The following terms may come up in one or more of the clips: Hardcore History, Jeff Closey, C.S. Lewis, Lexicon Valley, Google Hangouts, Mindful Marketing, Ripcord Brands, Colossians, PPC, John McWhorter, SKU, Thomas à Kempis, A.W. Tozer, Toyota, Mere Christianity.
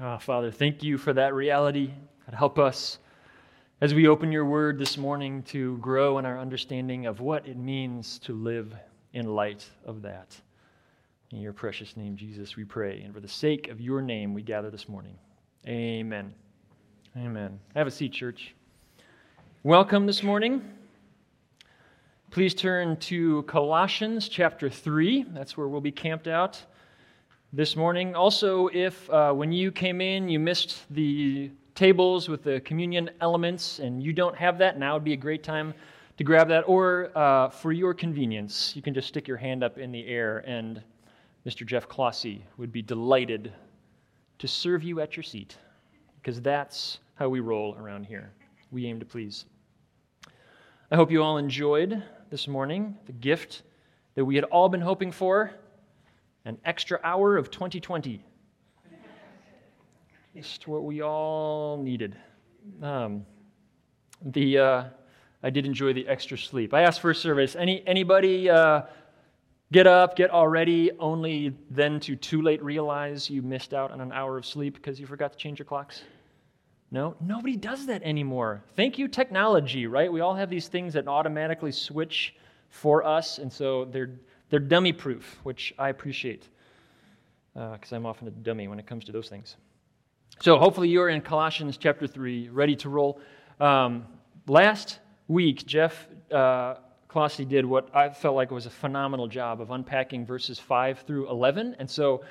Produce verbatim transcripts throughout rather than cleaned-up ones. Oh, Father, thank you for that reality. God, help us as we open your word this morning to grow in our understanding of what it means to live in light of that. In your precious name, Jesus, we pray. And for the sake of your name, we gather this morning. Amen. Amen. Have a seat, church. Welcome this morning. Please turn to Colossians chapter three. That's where we'll be camped out this morning. Also, if uh, when you came in, you missed the tables with the communion elements and you don't have that, now would be a great time to grab that. Or uh, for your convenience, you can just stick your hand up in the air and Mister Jeff Closey would be delighted to serve you at your seat, because that's how we roll around here. We aim to please. I hope you all enjoyed this morning the gift that we had all been hoping for, an extra hour of twenty twenty. Just what we all needed. Um, the uh, I did enjoy the extra sleep. I asked for a service. Any anybody uh, get up, get all ready, only then to too late realize you missed out on an hour of sleep because you forgot to change your clocks? No, nobody does that anymore. Thank you, technology, right? We all have these things that automatically switch for us, and so they're they're dummy-proof, which I appreciate, because uh, I'm often a dummy when it comes to those things. So hopefully you're in Colossians chapter three, ready to roll. Um, last week, Jeff uh, Closey did what I felt like was a phenomenal job of unpacking verses five through eleven, and so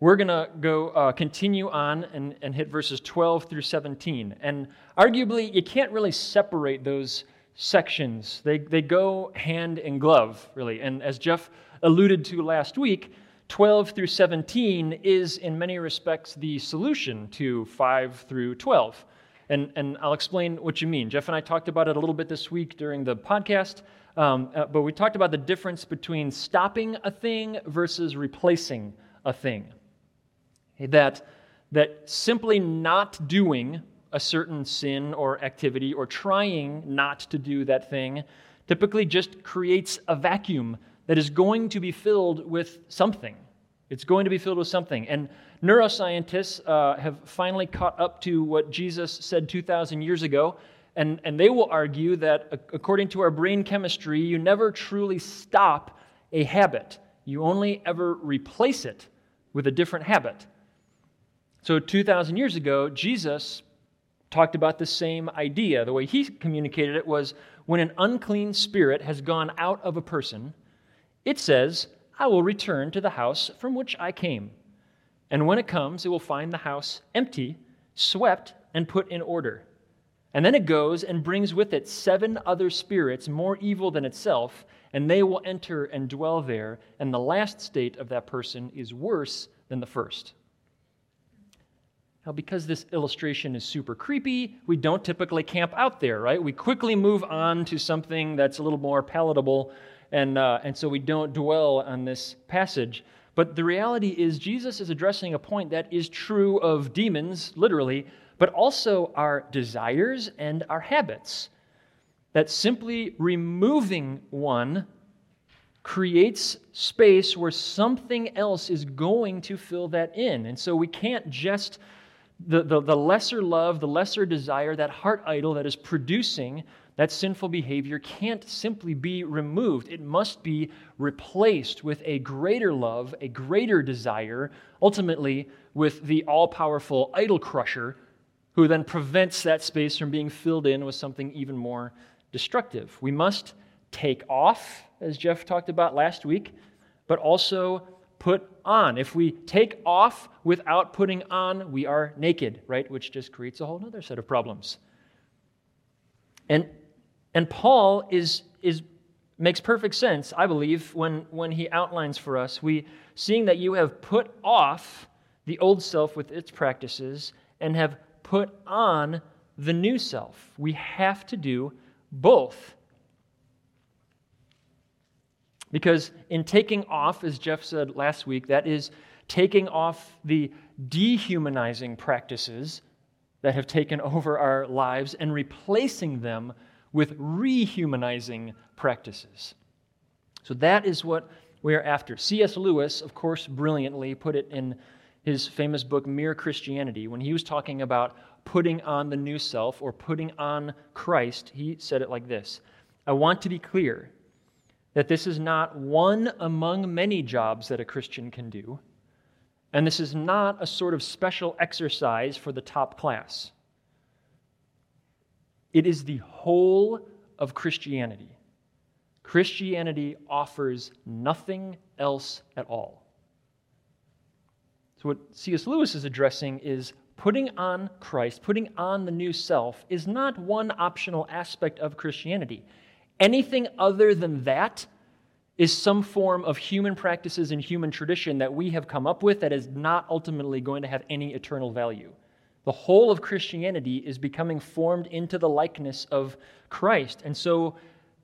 we're going to go uh, continue on and, and hit verses twelve through seventeen. And arguably, you can't really separate those sections. They they go hand in glove, really. And as Jeff alluded to last week, twelve through seventeen is in many respects the solution to five through twelve. And, and I'll explain what you mean. Jeff and I talked about it a little bit this week during the podcast, um, uh, but we talked about the difference between stopping a thing versus replacing a thing. That, that simply not doing a certain sin or activity or trying not to do that thing typically just creates a vacuum that is going to be filled with something. It's going to be filled with something. And neuroscientists uh, have finally caught up to what Jesus said two thousand years ago, and, and they will argue that according to our brain chemistry, you never truly stop a habit. You only ever replace it with a different habit. So two thousand years ago, Jesus talked about the same idea. The way he communicated it was, when an unclean spirit has gone out of a person, it says, "I will return to the house from which I came." And when it comes, it will find the house empty, swept, and put in order. And then it goes and brings with it seven other spirits more evil than itself, and they will enter and dwell there, and the last state of that person is worse than the first. Now, because this illustration is super creepy, we don't typically camp out there, right? We quickly move on to something that's a little more palatable, and uh, and so we don't dwell on this passage. But the reality is Jesus is addressing a point that is true of demons, literally, but also our desires and our habits. That simply removing one creates space where something else is going to fill that in. And so we can't just, the, the, the lesser love, the lesser desire, that heart idol that is producing that sinful behavior can't simply be removed. It must be replaced with a greater love, a greater desire, ultimately with the all-powerful idol crusher, who then prevents that space from being filled in with something even more destructive. We must take off, as Jeff talked about last week, but also put on. If we take off without putting on, we are naked, right? Which just creates a whole other set of problems. And and Paul is is makes perfect sense, I believe, when, when he outlines for us, we seeing that you have put off the old self with its practices and have put on the new self. We have to do both. Because in taking off, as Jeff said last week, that is taking off the dehumanizing practices that have taken over our lives and replacing them with rehumanizing practices. So that is what we are after. C S Lewis, of course, brilliantly put it in his famous book, Mere Christianity, when he was talking about putting on the new self or putting on Christ, he said it like this: I want to be clear that this is not one among many jobs that a Christian can do, and this is not a sort of special exercise for the top class. It is the whole of Christianity. Christianity offers nothing else at all. So what C S. Lewis is addressing is putting on Christ, putting on the new self, is not one optional aspect of Christianity. Anything other than that is some form of human practices and human tradition that we have come up with that is not ultimately going to have any eternal value. The whole of Christianity is becoming formed into the likeness of Christ. And so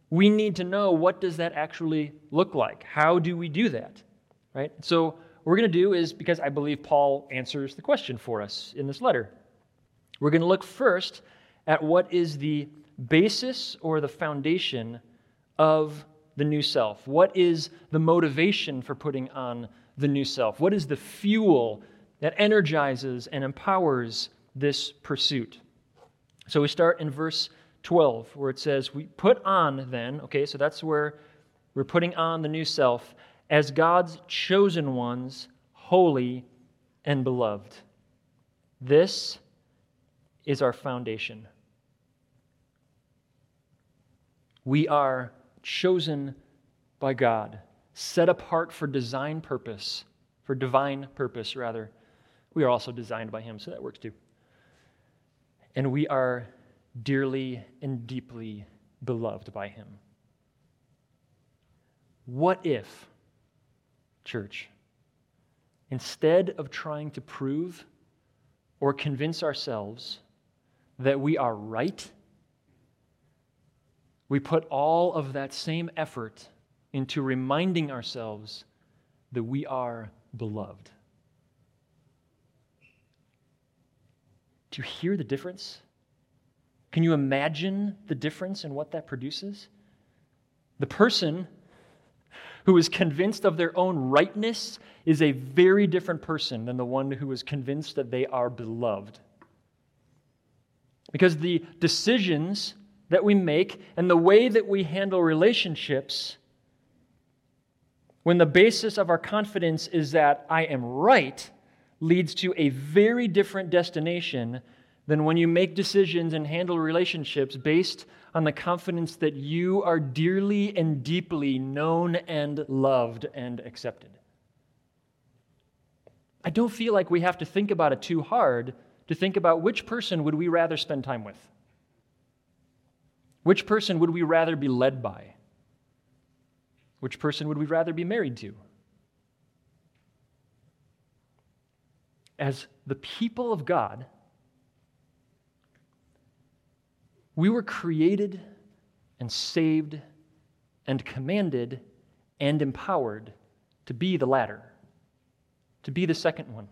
we need to know, what does that actually look like? How do we do that? Right? So what we're going to do is, because I believe Paul answers the question for us in this letter, we're going to look first at what is the basis or the foundation of the new self. What is the motivation for putting on the new self? What is the fuel that energizes and empowers this pursuit? So we start in verse twelve, where it says, we put on then, okay, so that's where we're putting on the new self, as God's chosen ones, holy and beloved. This is our foundation. We are chosen by God, set apart for design purpose, for divine purpose, rather. We are also designed by Him, so that works too. And we are dearly and deeply beloved by Him. What if, church, instead of trying to prove or convince ourselves that we are right, we put all of that same effort into reminding ourselves that we are beloved? Do you hear the difference? Can you imagine the difference in what that produces? The person who is convinced of their own rightness is a very different person than the one who is convinced that they are beloved. Because the decisions that we make and the way that we handle relationships, when the basis of our confidence is that I am right, leads to a very different destination than when you make decisions and handle relationships based on the confidence that you are dearly and deeply known and loved and accepted. I don't feel like we have to think about it too hard to think about which person would we rather spend time with. Which person would we rather be led by? Which person would we rather be married to? As the people of God, we were created and saved and commanded and empowered to be the latter, to be the second one.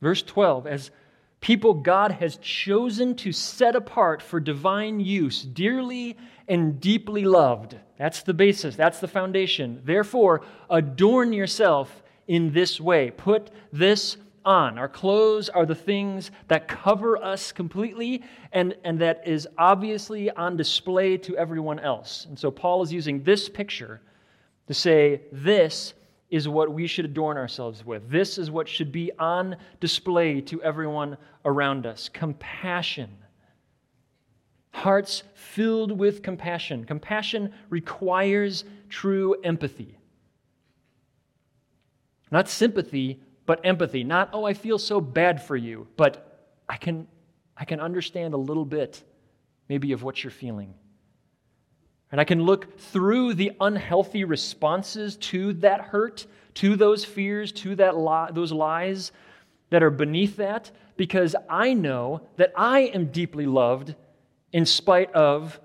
Verse twelve, as people God has chosen to set apart for divine use, dearly and deeply loved. That's the basis. That's the foundation. Therefore, adorn yourself in this way. Put this on. Our clothes are the things that cover us completely and, and that is obviously on display to everyone else. And so Paul is using this picture to say this is what we should adorn ourselves with. This is what should be on display to everyone around us. Compassion. Hearts filled with compassion. Compassion requires true empathy. Not sympathy, but empathy. Not, oh, I feel so bad for you, but I can, I can understand a little bit maybe of what you're feeling. And I can look through the unhealthy responses to that hurt, to those fears, to that li- those lies that are beneath that, because I know that I am deeply loved in spite of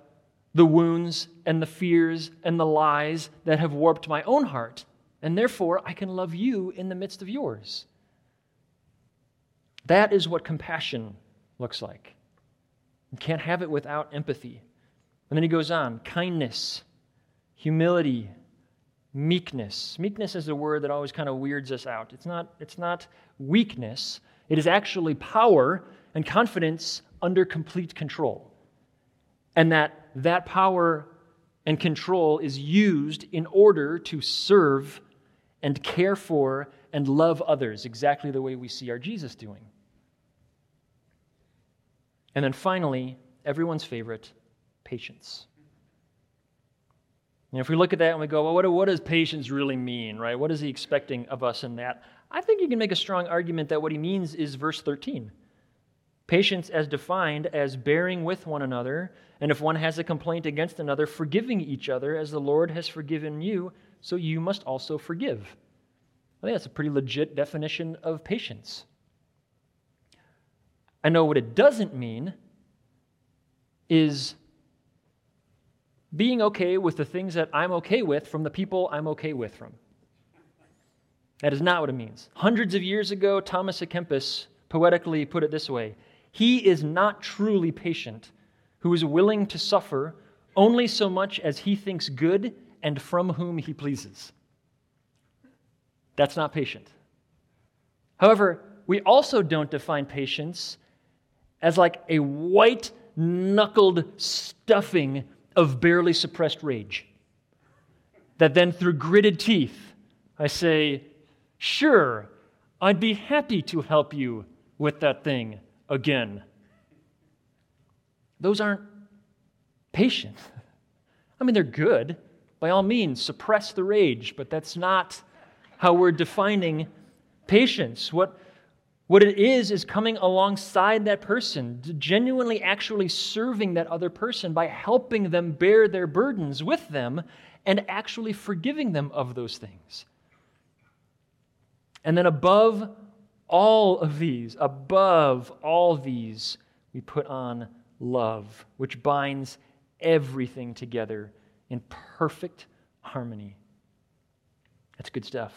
the wounds and the fears and the lies that have warped my own heart. And therefore, I can love you in the midst of yours. That is what compassion looks like. You can't have it without empathy. And then he goes on, kindness, humility, meekness. Meekness is a word that always kind of weirds us out. It's not, it's not weakness. It is actually power and confidence under complete control. And that that power and control is used in order to serve and care for and love others, exactly the way we see our Jesus doing. And then finally, everyone's favorite, patience. And if we look at that and we go, well, what, what does patience really mean, right? What is he expecting of us in that? I think you can make a strong argument that what he means is verse thirteen. Patience as defined as bearing with one another, and if one has a complaint against another, forgiving each other as the Lord has forgiven you, so you must also forgive. I think that's a pretty legit definition of patience. I know what it doesn't mean is being okay with the things that I'm okay with from the people I'm okay with from. That is not what it means. Hundreds of years ago, Thomas à Kempis poetically put it this way: he is not truly patient who is willing to suffer only so much as he thinks good and from whom he pleases. That's not patient. However, we also don't define patience as like a white-knuckled stuffing of barely suppressed rage, that then through gritted teeth I say, sure, I'd be happy to help you with that thing again. Those aren't patient. I mean, they're good. By all means, suppress the rage, but that's not how we're defining patience. What, what it is is coming alongside that person, genuinely actually serving that other person by helping them bear their burdens with them and actually forgiving them of those things. And then above all of these, above all these, we put on love, which binds everything together in perfect harmony. That's good stuff.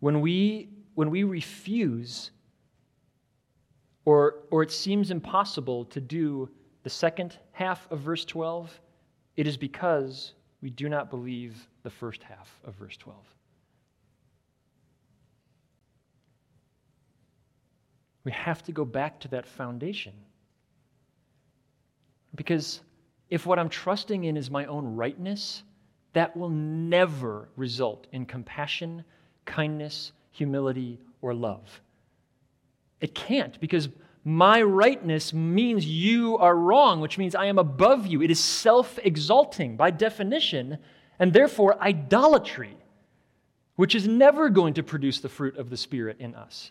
When we when we refuse or or it seems impossible to do the second half of verse twelve, it is because we do not believe the first half of verse twelve. We have to go back to that foundation. Because if what I'm trusting in is my own rightness, that will never result in compassion, kindness, humility, or love. It can't, because my rightness means you are wrong, which means I am above you. It is self-exalting by definition, and therefore idolatry, which is never going to produce the fruit of the Spirit in us.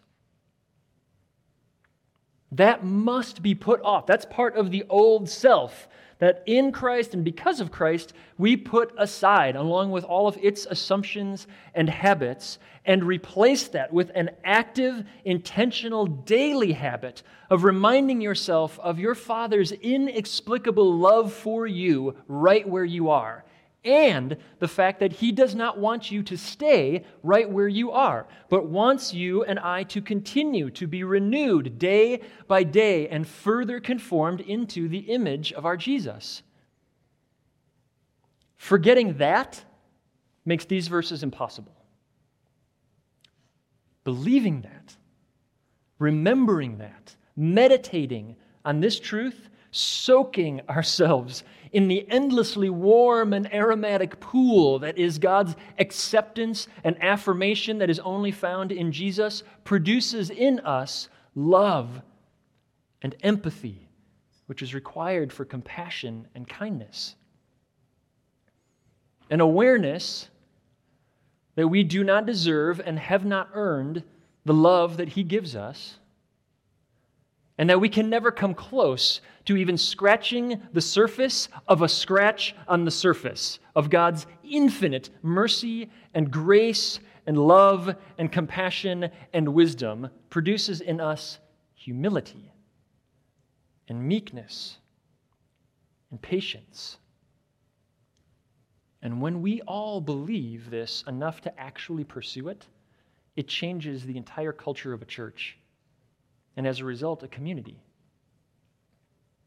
That must be put off. That's part of the old self, that in Christ and because of Christ, we put aside, along with all of its assumptions and habits, and replace that with an active, intentional, daily habit of reminding yourself of your Father's inexplicable love for you right where you are, and the fact that He does not want you to stay right where you are, but wants you and I to continue to be renewed day by day and further conformed into the image of our Jesus. Forgetting that makes these verses impossible. Believing that, remembering that, meditating on this truth, soaking ourselves in the endlessly warm and aromatic pool that is God's acceptance and affirmation that is only found in Jesus, produces in us love and empathy, which is required for compassion and kindness. An awareness that we do not deserve and have not earned the love that He gives us, and that we can never come close to even scratching the surface of a scratch on the surface of God's infinite mercy and grace and love and compassion and wisdom, produces in us humility and meekness and patience. And when we all believe this enough to actually pursue it, it changes the entire culture of a church, and as a result, a community.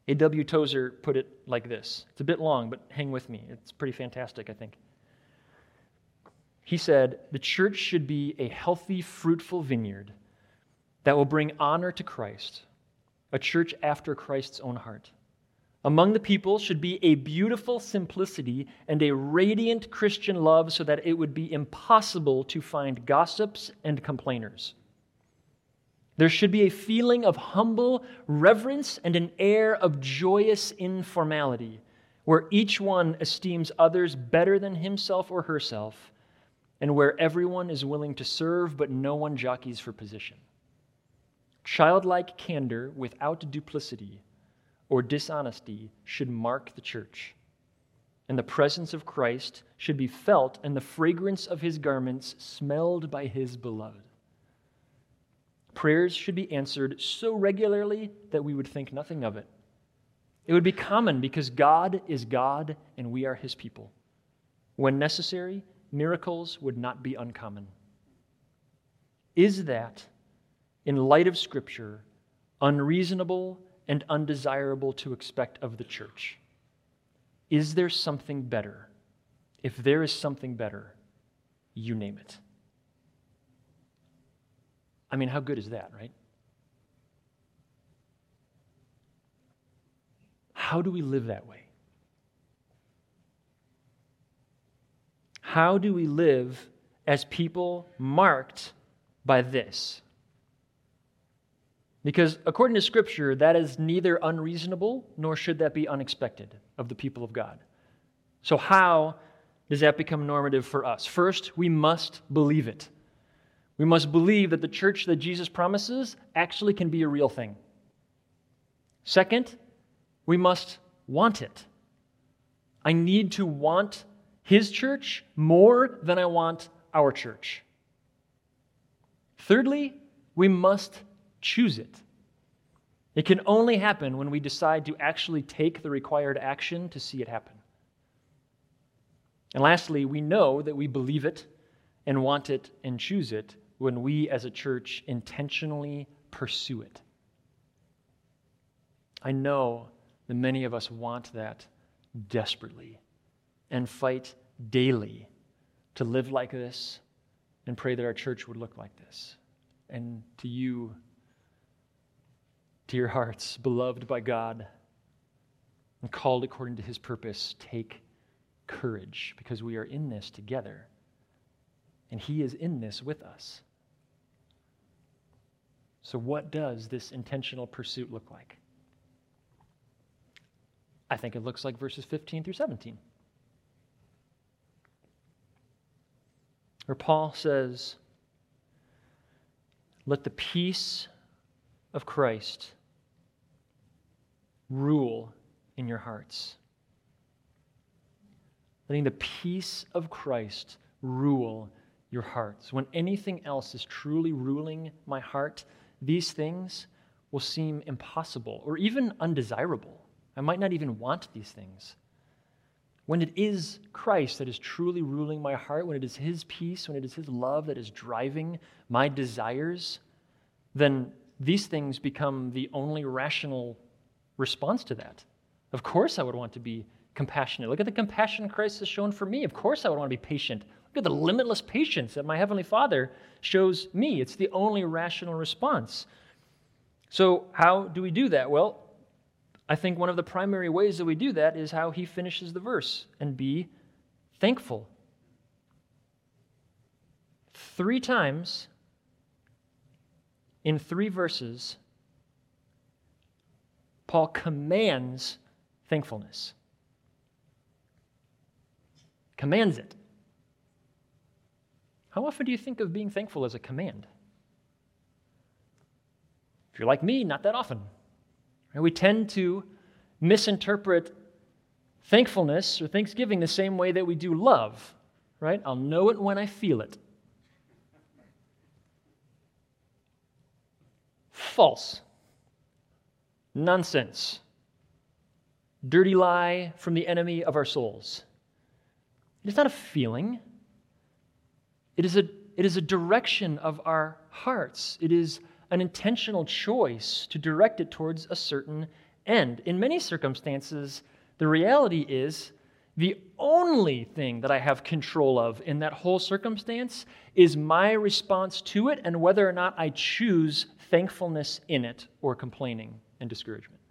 A W Tozer put it like this. It's a bit long, but hang with me. It's pretty fantastic, I think. He said, the church should be a healthy, fruitful vineyard that will bring honor to Christ, a church after Christ's own heart. Among the people should be a beautiful simplicity and a radiant Christian love so that it would be impossible to find gossips and complainers. There should be a feeling of humble reverence and an air of joyous informality, where each one esteems others better than himself or herself, and where everyone is willing to serve but no one jockeys for position. Childlike candor without duplicity or dishonesty should mark the church, and the presence of Christ should be felt and the fragrance of his garments smelled by his beloved. Prayers should be answered so regularly that we would think nothing of it. It would be common because God is God and we are his people. When necessary, miracles would not be uncommon. Is that, in light of Scripture, unreasonable and undesirable to expect of the church? Is there something better? If there is something better, you name it. I mean, how good is that, right? How do we live that way? How do we live as people marked by this? Because according to Scripture, that is neither unreasonable nor should that be unexpected of the people of God. So how does that become normative for us? First, we must believe it. We must believe that the church that Jesus promises actually can be a real thing. Second, we must want it. I need to want his church more than I want our church. Thirdly, we must choose it. It can only happen when we decide to actually take the required action to see it happen. And lastly, we know that we believe it and want it and choose it when we as a church intentionally pursue it. I know that many of us want that desperately and fight daily to live like this and pray that our church would look like this. And to you, dear hearts, beloved by God and called according to his purpose, take courage because we are in this together and he is in this with us. So what does this intentional pursuit look like? I think it looks like verses fifteen through seventeen. Where Paul says, let the peace of Christ rule in your hearts. Letting the peace of Christ rule your hearts. When anything else is truly ruling my heart, these things will seem impossible or even undesirable. I might not even want these things. When it is Christ that is truly ruling my heart, when it is his peace, when it is his love that is driving my desires, then these things become the only rational response to that. Of course I would want to be compassionate. Look at the compassion Christ has shown for me. Of course I would want to be patient. Look at the limitless patience that my Heavenly Father shows me. It's the only rational response. So how do we do that? Well, I think one of the primary ways that we do that is how he finishes the verse, and be thankful. Three times in three verses, Paul commands thankfulness. Commands it. How often do you think of being thankful as a command? If you're like me, not that often. And we tend to misinterpret thankfulness or thanksgiving the same way that we do love, right? I'll know it when I feel it. False. Nonsense. Dirty lie from the enemy of our souls. It is not a feeling. It is a, it is a direction of our hearts. It is an intentional choice to direct it towards a certain end. In many circumstances, the reality is The only thing that I have control of in that whole circumstance is my response to it and whether or not I choose thankfulness in it or complaining and discouragement.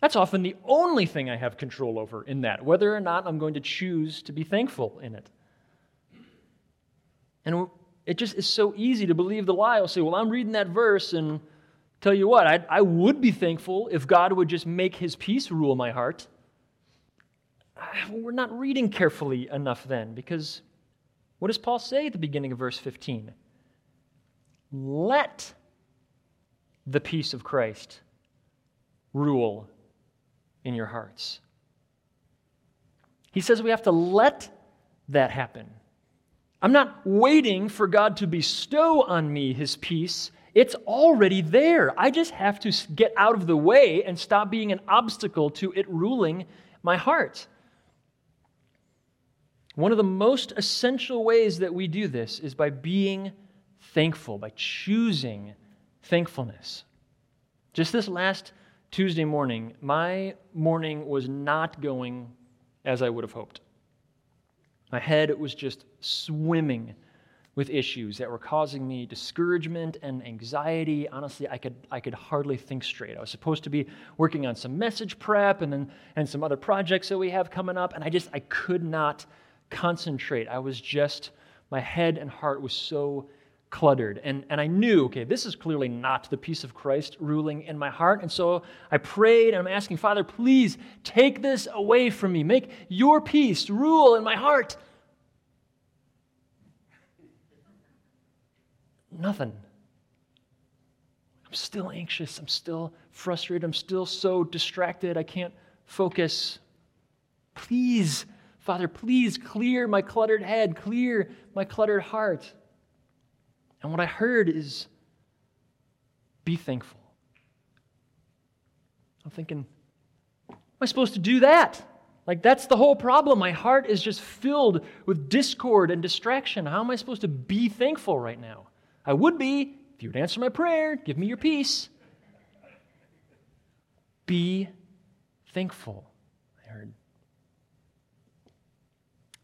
That's often the only thing I have control over in that, whether or not I'm going to choose to be thankful in it. And it just is so easy to believe the lie. I'll say, well, I'm reading that verse, and tell you what, I, I would be thankful if God would just make his peace rule my heart. We're not reading carefully enough then, because what does Paul say at the beginning of verse fifteen? Let the peace of Christ rule in your hearts. He says we have to let that happen. I'm not waiting for God to bestow on me his peace. It's already there. I just have to get out of the way and stop being an obstacle to it ruling my heart. One of the most essential ways that we do this is by being thankful, by choosing thankfulness. Just this last Tuesday morning, my morning was not going as I would have hoped. My head was just swimming with issues that were causing me discouragement and anxiety. Honestly, I could I could hardly think straight. I was supposed to be working on some message prep and then and some other projects that we have coming up, and I just I could not concentrate. I was just, my head and heart was so cluttered. And, and I knew, okay, this is clearly not the peace of Christ ruling in my heart. And so I prayed, and I'm asking, Father, please take this away from me. Make your peace rule in my heart. Nothing. I'm still anxious. I'm still frustrated. I'm still so distracted. I can't focus. Please, Father, please clear my cluttered head. Clear my cluttered heart. And what I heard is, be thankful. I'm thinking, am I supposed to do that? Like, that's the whole problem. My heart is just filled with discord and distraction. How am I supposed to be thankful right now? I would be if you would answer my prayer, give me your peace. Be thankful, I heard.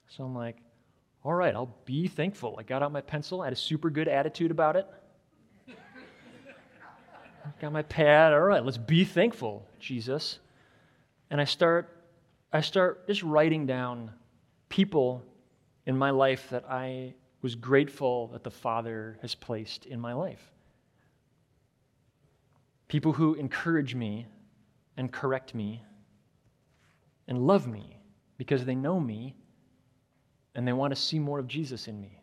So I'm like, all right, I'll be thankful. I got out my pencil. I had a super good attitude about it. Got my pad. All right, let's be thankful, Jesus. And I start, I start just writing down people in my life that I was grateful that the Father has placed in my life. People who encourage me and correct me and love me because they know me and they want to see more of Jesus in me.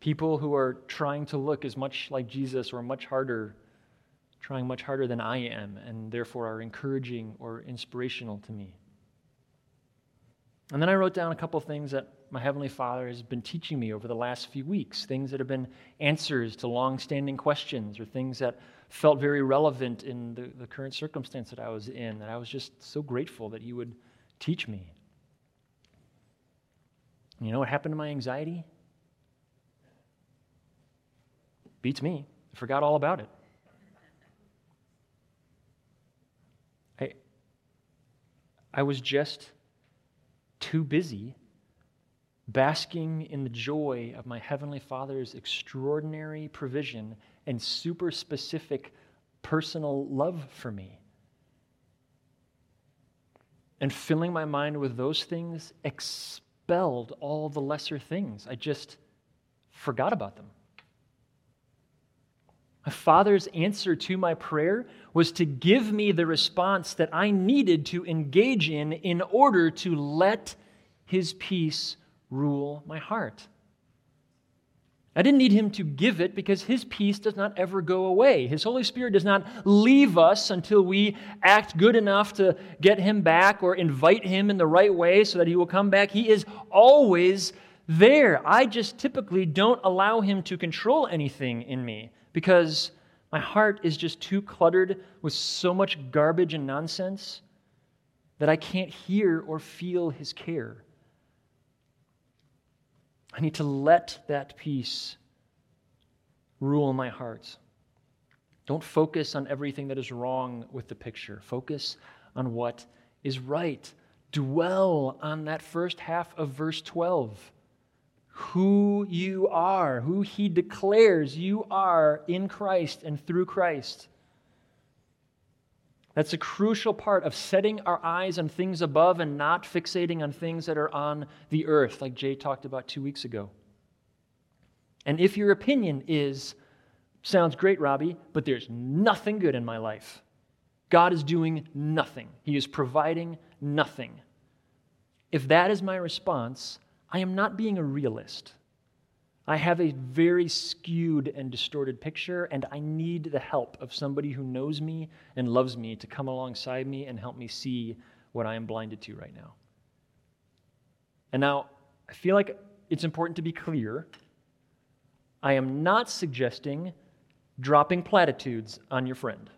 People who are trying to look as much like Jesus or much harder, trying much harder than I am, and therefore are encouraging or inspirational to me. And then I wrote down a couple of things that my Heavenly Father has been teaching me over the last few weeks, things that have been answers to long-standing questions or things that felt very relevant in the, the current circumstance that I was in, that I was just so grateful that He would teach me. You know what happened to my anxiety? Beats me. I forgot all about it. I, I was just too busy basking in the joy of my Heavenly Father's extraordinary provision and super specific personal love for me. And filling my mind with those things exp- Expelled all the lesser things. I just forgot about them. My Father's answer to my prayer was to give me the response that I needed to engage in in order to let His peace rule my heart. I didn't need Him to give it because His peace does not ever go away. His Holy Spirit does not leave us until we act good enough to get Him back or invite Him in the right way so that He will come back. He is always there. I just typically don't allow Him to control anything in me because my heart is just too cluttered with so much garbage and nonsense that I can't hear or feel His care. I need to let that peace rule my heart. Don't focus on everything that is wrong with the picture. Focus on what is right. Dwell on that first half of verse twelve. Who you are, who he declares you are in Christ and through Christ. That's a crucial part of setting our eyes on things above and not fixating on things that are on the earth, like Jay talked about two weeks ago. And if your opinion is, sounds great, Robbie, but there's nothing good in my life. God is doing nothing. He is providing nothing. If that is my response, I am not being a realist. I have a very skewed and distorted picture, and I need the help of somebody who knows me and loves me to come alongside me and help me see what I am blinded to right now. And now, I feel like it's important to be clear. I am not suggesting dropping platitudes on your friend,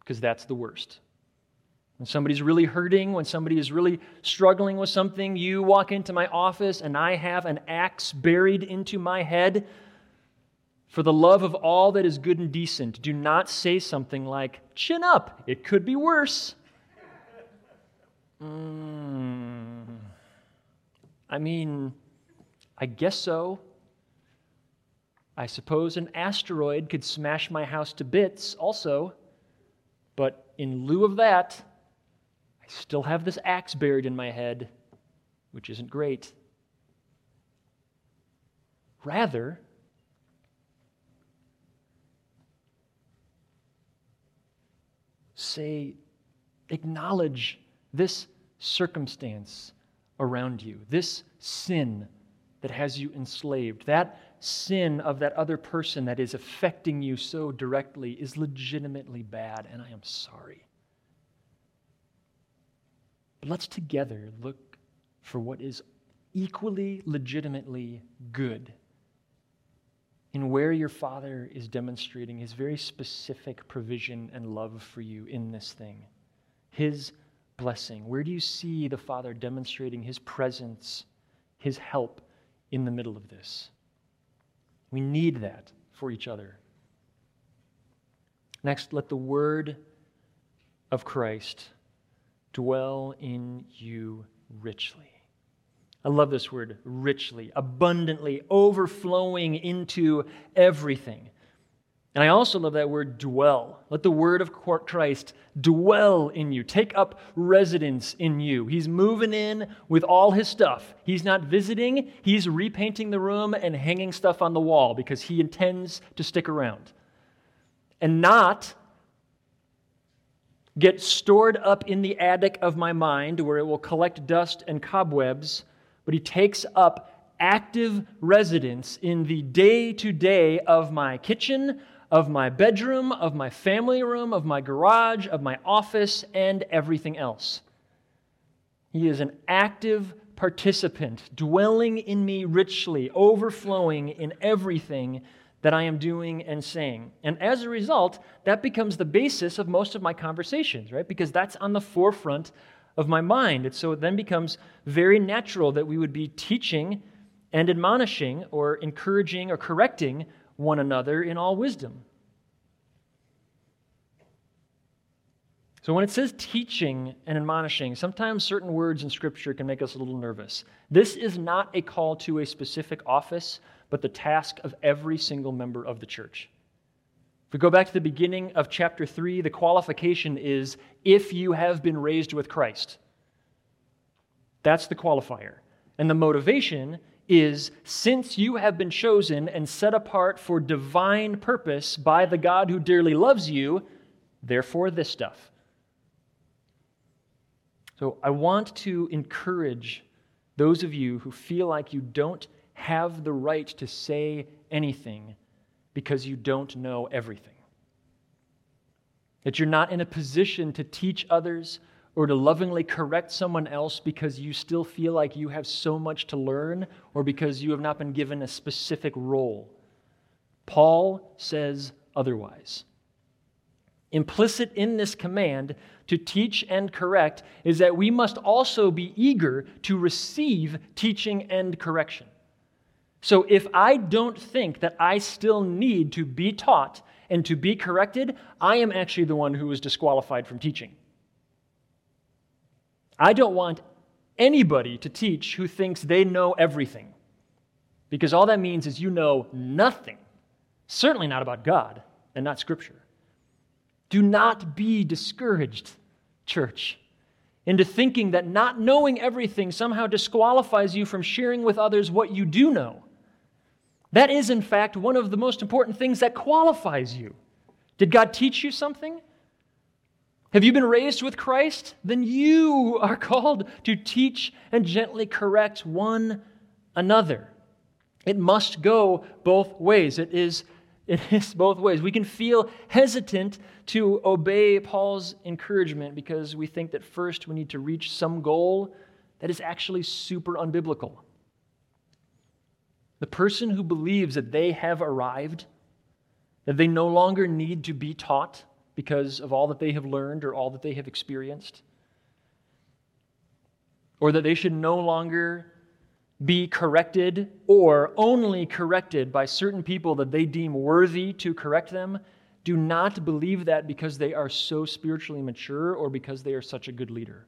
because that's the worst. When somebody's really hurting, when somebody is really struggling with something, you walk into my office and I have an axe buried into my head. For the love of all that is good and decent, do not say something like, chin up, it could be worse. Mm, I mean, I guess so. I suppose an asteroid could smash my house to bits also, but in lieu of that, I still have this axe buried in my head, which isn't great. Rather, say, acknowledge this circumstance around you, this sin that has you enslaved, that sin of that other person that is affecting you so directly is legitimately bad, and I am sorry. But let's together look for what is equally legitimately good in where your Father is demonstrating his very specific provision and love for you in this thing, his blessing. Where do you see the Father demonstrating his presence, his help in the middle of this? We need that for each other. Next, let the word of Christ dwell in you richly. I love this word, richly, abundantly, overflowing into everything. And I also love that word, dwell. Let the word of Christ dwell in you. Take up residence in you. He's moving in with all his stuff. He's not visiting. He's repainting the room and hanging stuff on the wall because he intends to stick around. And not get stored up in the attic of my mind where it will collect dust and cobwebs, but he takes up active residence in the day-to-day of my kitchen, of my bedroom, of my family room, of my garage, of my office, and everything else. He is an active participant, dwelling in me richly, overflowing in everything that I am doing and saying. And as a result, that becomes the basis of most of my conversations, right? Because that's on the forefront of my mind. And so it then becomes very natural that we would be teaching and admonishing or encouraging or correcting one another in all wisdom. So when it says teaching and admonishing, sometimes certain words in Scripture can make us a little nervous. This is not a call to a specific office, but the task of every single member of the church. If we go back to the beginning of chapter three, the qualification is, if you have been raised with Christ. That's the qualifier. And the motivation is, since you have been chosen and set apart for divine purpose by the God who dearly loves you, therefore this stuff. So I want to encourage those of you who feel like you don't have the right to say anything because you don't know everything. That you're not in a position to teach others or to lovingly correct someone else because you still feel like you have so much to learn or because you have not been given a specific role. Paul says otherwise. Implicit in this command to teach and correct is that we must also be eager to receive teaching and correction. So if I don't think that I still need to be taught and to be corrected, I am actually the one who is disqualified from teaching. I don't want anybody to teach who thinks they know everything, because all that means is you know nothing, certainly not about God and not Scripture. Do not be discouraged, church, into thinking that not knowing everything somehow disqualifies you from sharing with others what you do know. That is, in fact, one of the most important things that qualifies you. Did God teach you something? Have you been raised with Christ? Then you are called to teach and gently correct one another. It must go both ways. It is It is both ways. We can feel hesitant to obey Paul's encouragement because we think that first we need to reach some goal that is actually super unbiblical. The person who believes that they have arrived, that they no longer need to be taught because of all that they have learned or all that they have experienced, or that they should no longer be corrected or only corrected by certain people that they deem worthy to correct them, do not believe that because they are so spiritually mature or because they are such a good leader.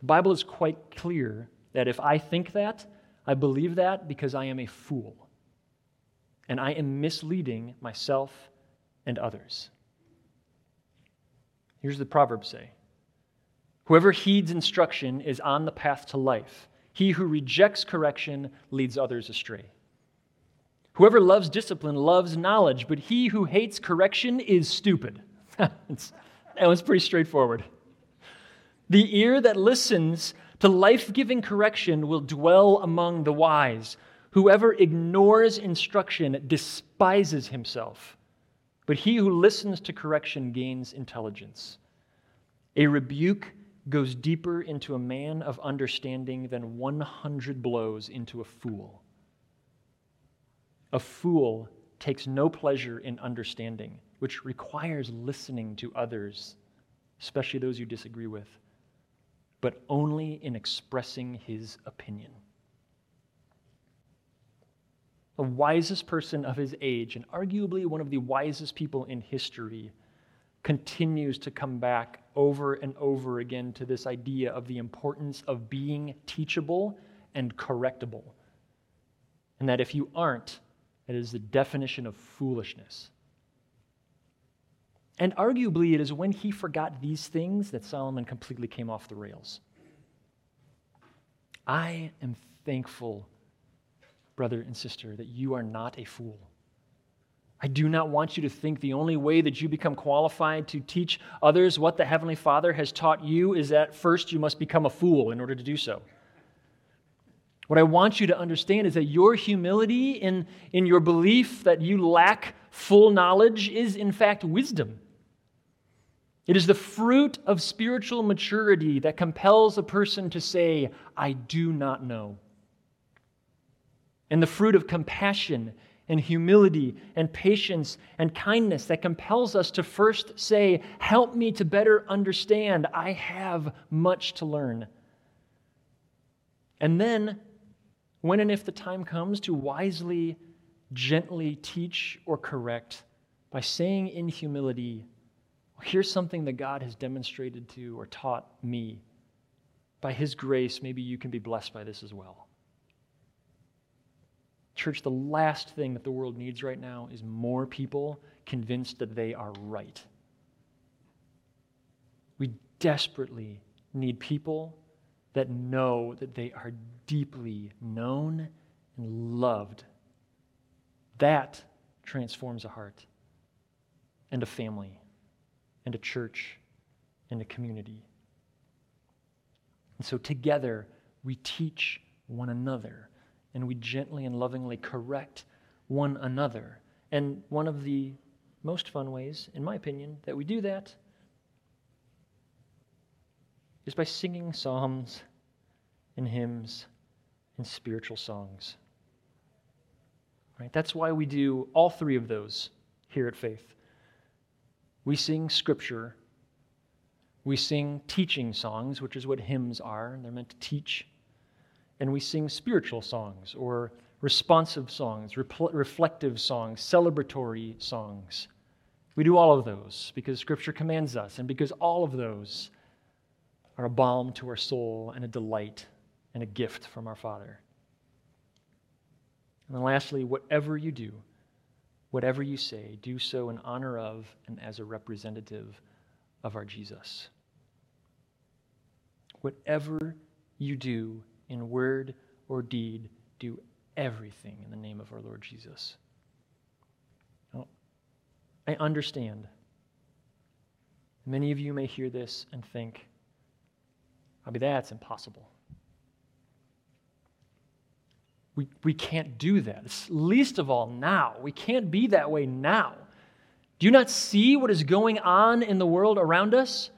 The Bible is quite clear that if I think that, I believe that because I am a fool, and I am misleading myself and others. Here's the proverb say, "Whoever heeds instruction is on the path to life. He who rejects correction leads others astray. Whoever loves discipline loves knowledge, but he who hates correction is stupid." That was pretty straightforward. The ear that listens to life-giving correction will dwell among the wise. Whoever ignores instruction despises himself, but he who listens to correction gains intelligence. A rebuke goes deeper into a man of understanding than one hundred blows into a fool. A fool takes no pleasure in understanding, which requires listening to others, especially those you disagree with, but only in expressing his opinion. The wisest person of his age, and arguably one of the wisest people in history, continues to come back over and over again to this idea of the importance of being teachable and correctable. And that if you aren't, it is the definition of foolishness. And arguably, it is when he forgot these things that Solomon completely came off the rails. I am thankful, brother and sister, that you are not a fool. I do not want you to think the only way that you become qualified to teach others what the Heavenly Father has taught you is that first you must become a fool in order to do so. What I want you to understand is that your humility in, in your belief that you lack full knowledge is in fact wisdom. It is the fruit of spiritual maturity that compels a person to say, "I do not know." And the fruit of compassion and humility and patience and kindness that compels us to first say, "Help me to better understand. I have much to learn." And then, when and if the time comes, to wisely, gently teach or correct by saying in humility, "Here's something that God has demonstrated to or taught me. By His grace, maybe you can be blessed by this as well." Church, the last thing that the world needs right now is more people convinced that they are right. We desperately need people that know that they are deeply known and loved. That transforms a heart and a family and a church and a community. And so together we teach one another, and we gently and lovingly correct one another. And one of the most fun ways, in my opinion, that we do that is by singing psalms and hymns and spiritual songs. Right? That's why we do all three of those here at Faith. We sing Scripture. We sing teaching songs, which is what hymns are. They're meant to teach. And we sing spiritual songs or responsive songs, repl- reflective songs, celebratory songs. We do all of those because Scripture commands us and because all of those are a balm to our soul and a delight and a gift from our Father. And then lastly, whatever you do, whatever you say, do so in honor of and as a representative of our Jesus. Whatever you do in word or deed, do everything in the name of our Lord Jesus. Now, I understand. Many of you may hear this and think, I mean, that's impossible. We, we can't do that, it's least of all now. We can't be that way now. Do you not see what is going on in the world around us?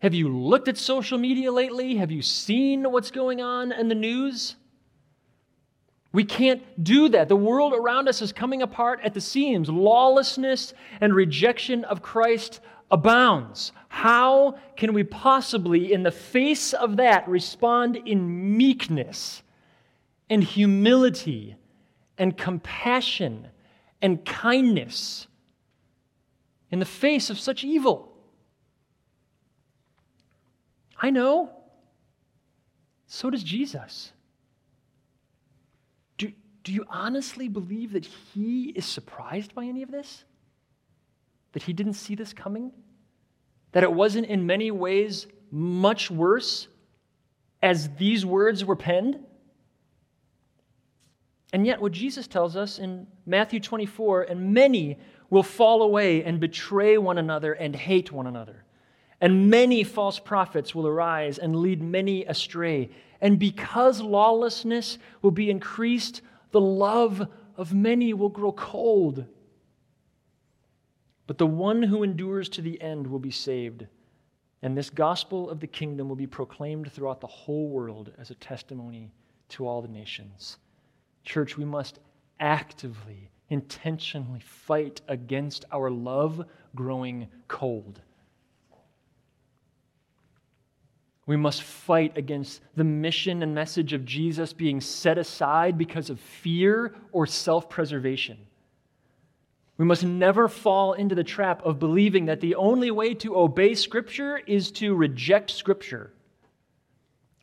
Have you looked at social media lately? Have you seen what's going on in the news? We can't do that. The world around us is coming apart at the seams. Lawlessness and rejection of Christ abounds. How can we possibly, in the face of that, respond in meekness and humility, and compassion, and kindness in the face of such evil? I know. So does Jesus. Do, do you honestly believe that he is surprised by any of this? That he didn't see this coming? That it wasn't in many ways much worse as these words were penned? And yet what Jesus tells us in Matthew twenty-four, and many will fall away and betray one another and hate one another. And many false prophets will arise and lead many astray. And because lawlessness will be increased, the love of many will grow cold. But the one who endures to the end will be saved. And this gospel of the kingdom will be proclaimed throughout the whole world as a testimony to all the nations. Church, we must actively, intentionally fight against our love growing cold. We must fight against the mission and message of Jesus being set aside because of fear or self-preservation. We must never fall into the trap of believing that the only way to obey Scripture is to reject Scripture,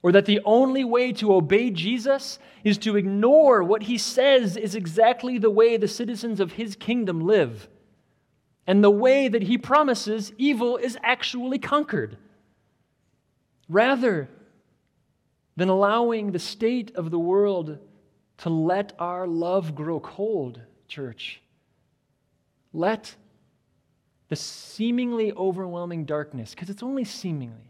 or that the only way to obey Jesus is to ignore what he says is exactly the way the citizens of his kingdom live, and the way that he promises evil is actually conquered. Rather than allowing the state of the world to let our love grow cold, church, let the seemingly overwhelming darkness, because it's only seemingly,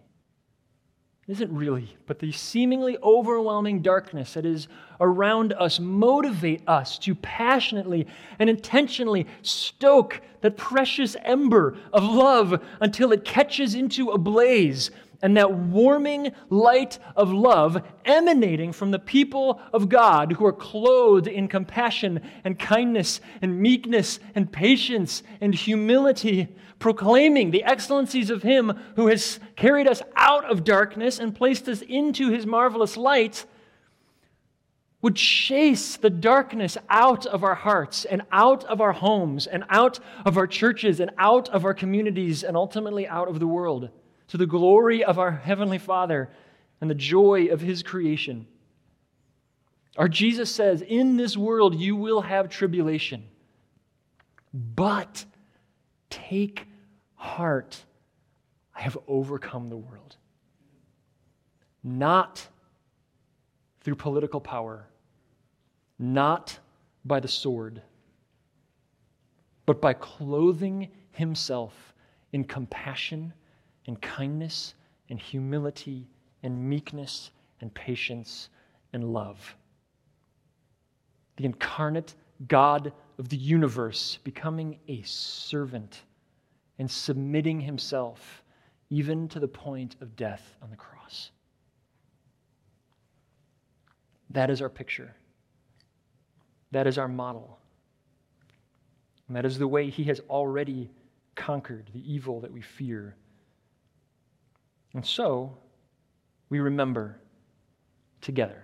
it isn't really, but the seemingly overwhelming darkness that is around us motivate us to passionately and intentionally stoke that precious ember of love until it catches into a blaze, and that warming light of love emanating from the people of God who are clothed in compassion and kindness and meekness and patience and humility, proclaiming the excellencies of him who has carried us out of darkness and placed us into his marvelous light, would chase the darkness out of our hearts and out of our homes and out of our churches and out of our communities and ultimately out of the world, to the glory of our Heavenly Father and the joy of his creation. Our Jesus says, in this world you will have tribulation, but take heart, I have overcome the world. Not through political power, not by the sword, but by clothing himself in compassion and kindness, and humility, and meekness, and patience, and love. The incarnate God of the universe becoming a servant and submitting himself even to the point of death on the cross. That is our picture. That is our model. And that is the way he has already conquered the evil that we fear. And so, we remember together.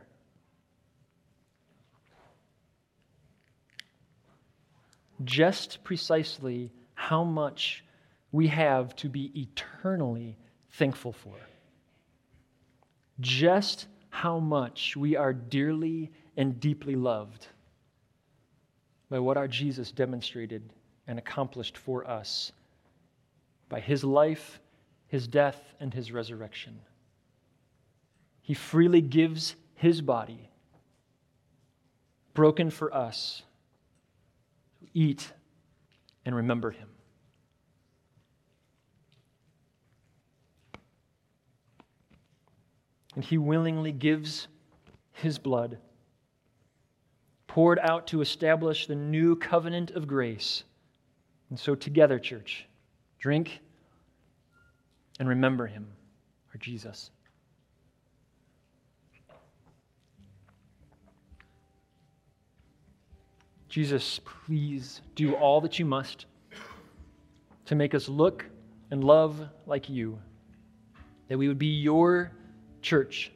Just precisely how much we have to be eternally thankful for. just how much we are dearly and deeply loved by what our Jesus demonstrated and accomplished for us by his life, his death, and his resurrection. He freely gives his body, broken for us, to eat and remember him. And he willingly gives his blood, poured out to establish the new covenant of grace. And so together, church, drink and remember him, our Jesus. Jesus, please do all that you must to make us look and love like you, that we would be your church.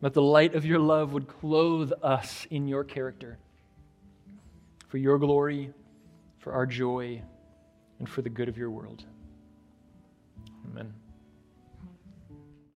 That the light of your love would clothe us in your character, for your glory, for our joy, and for the good of your world.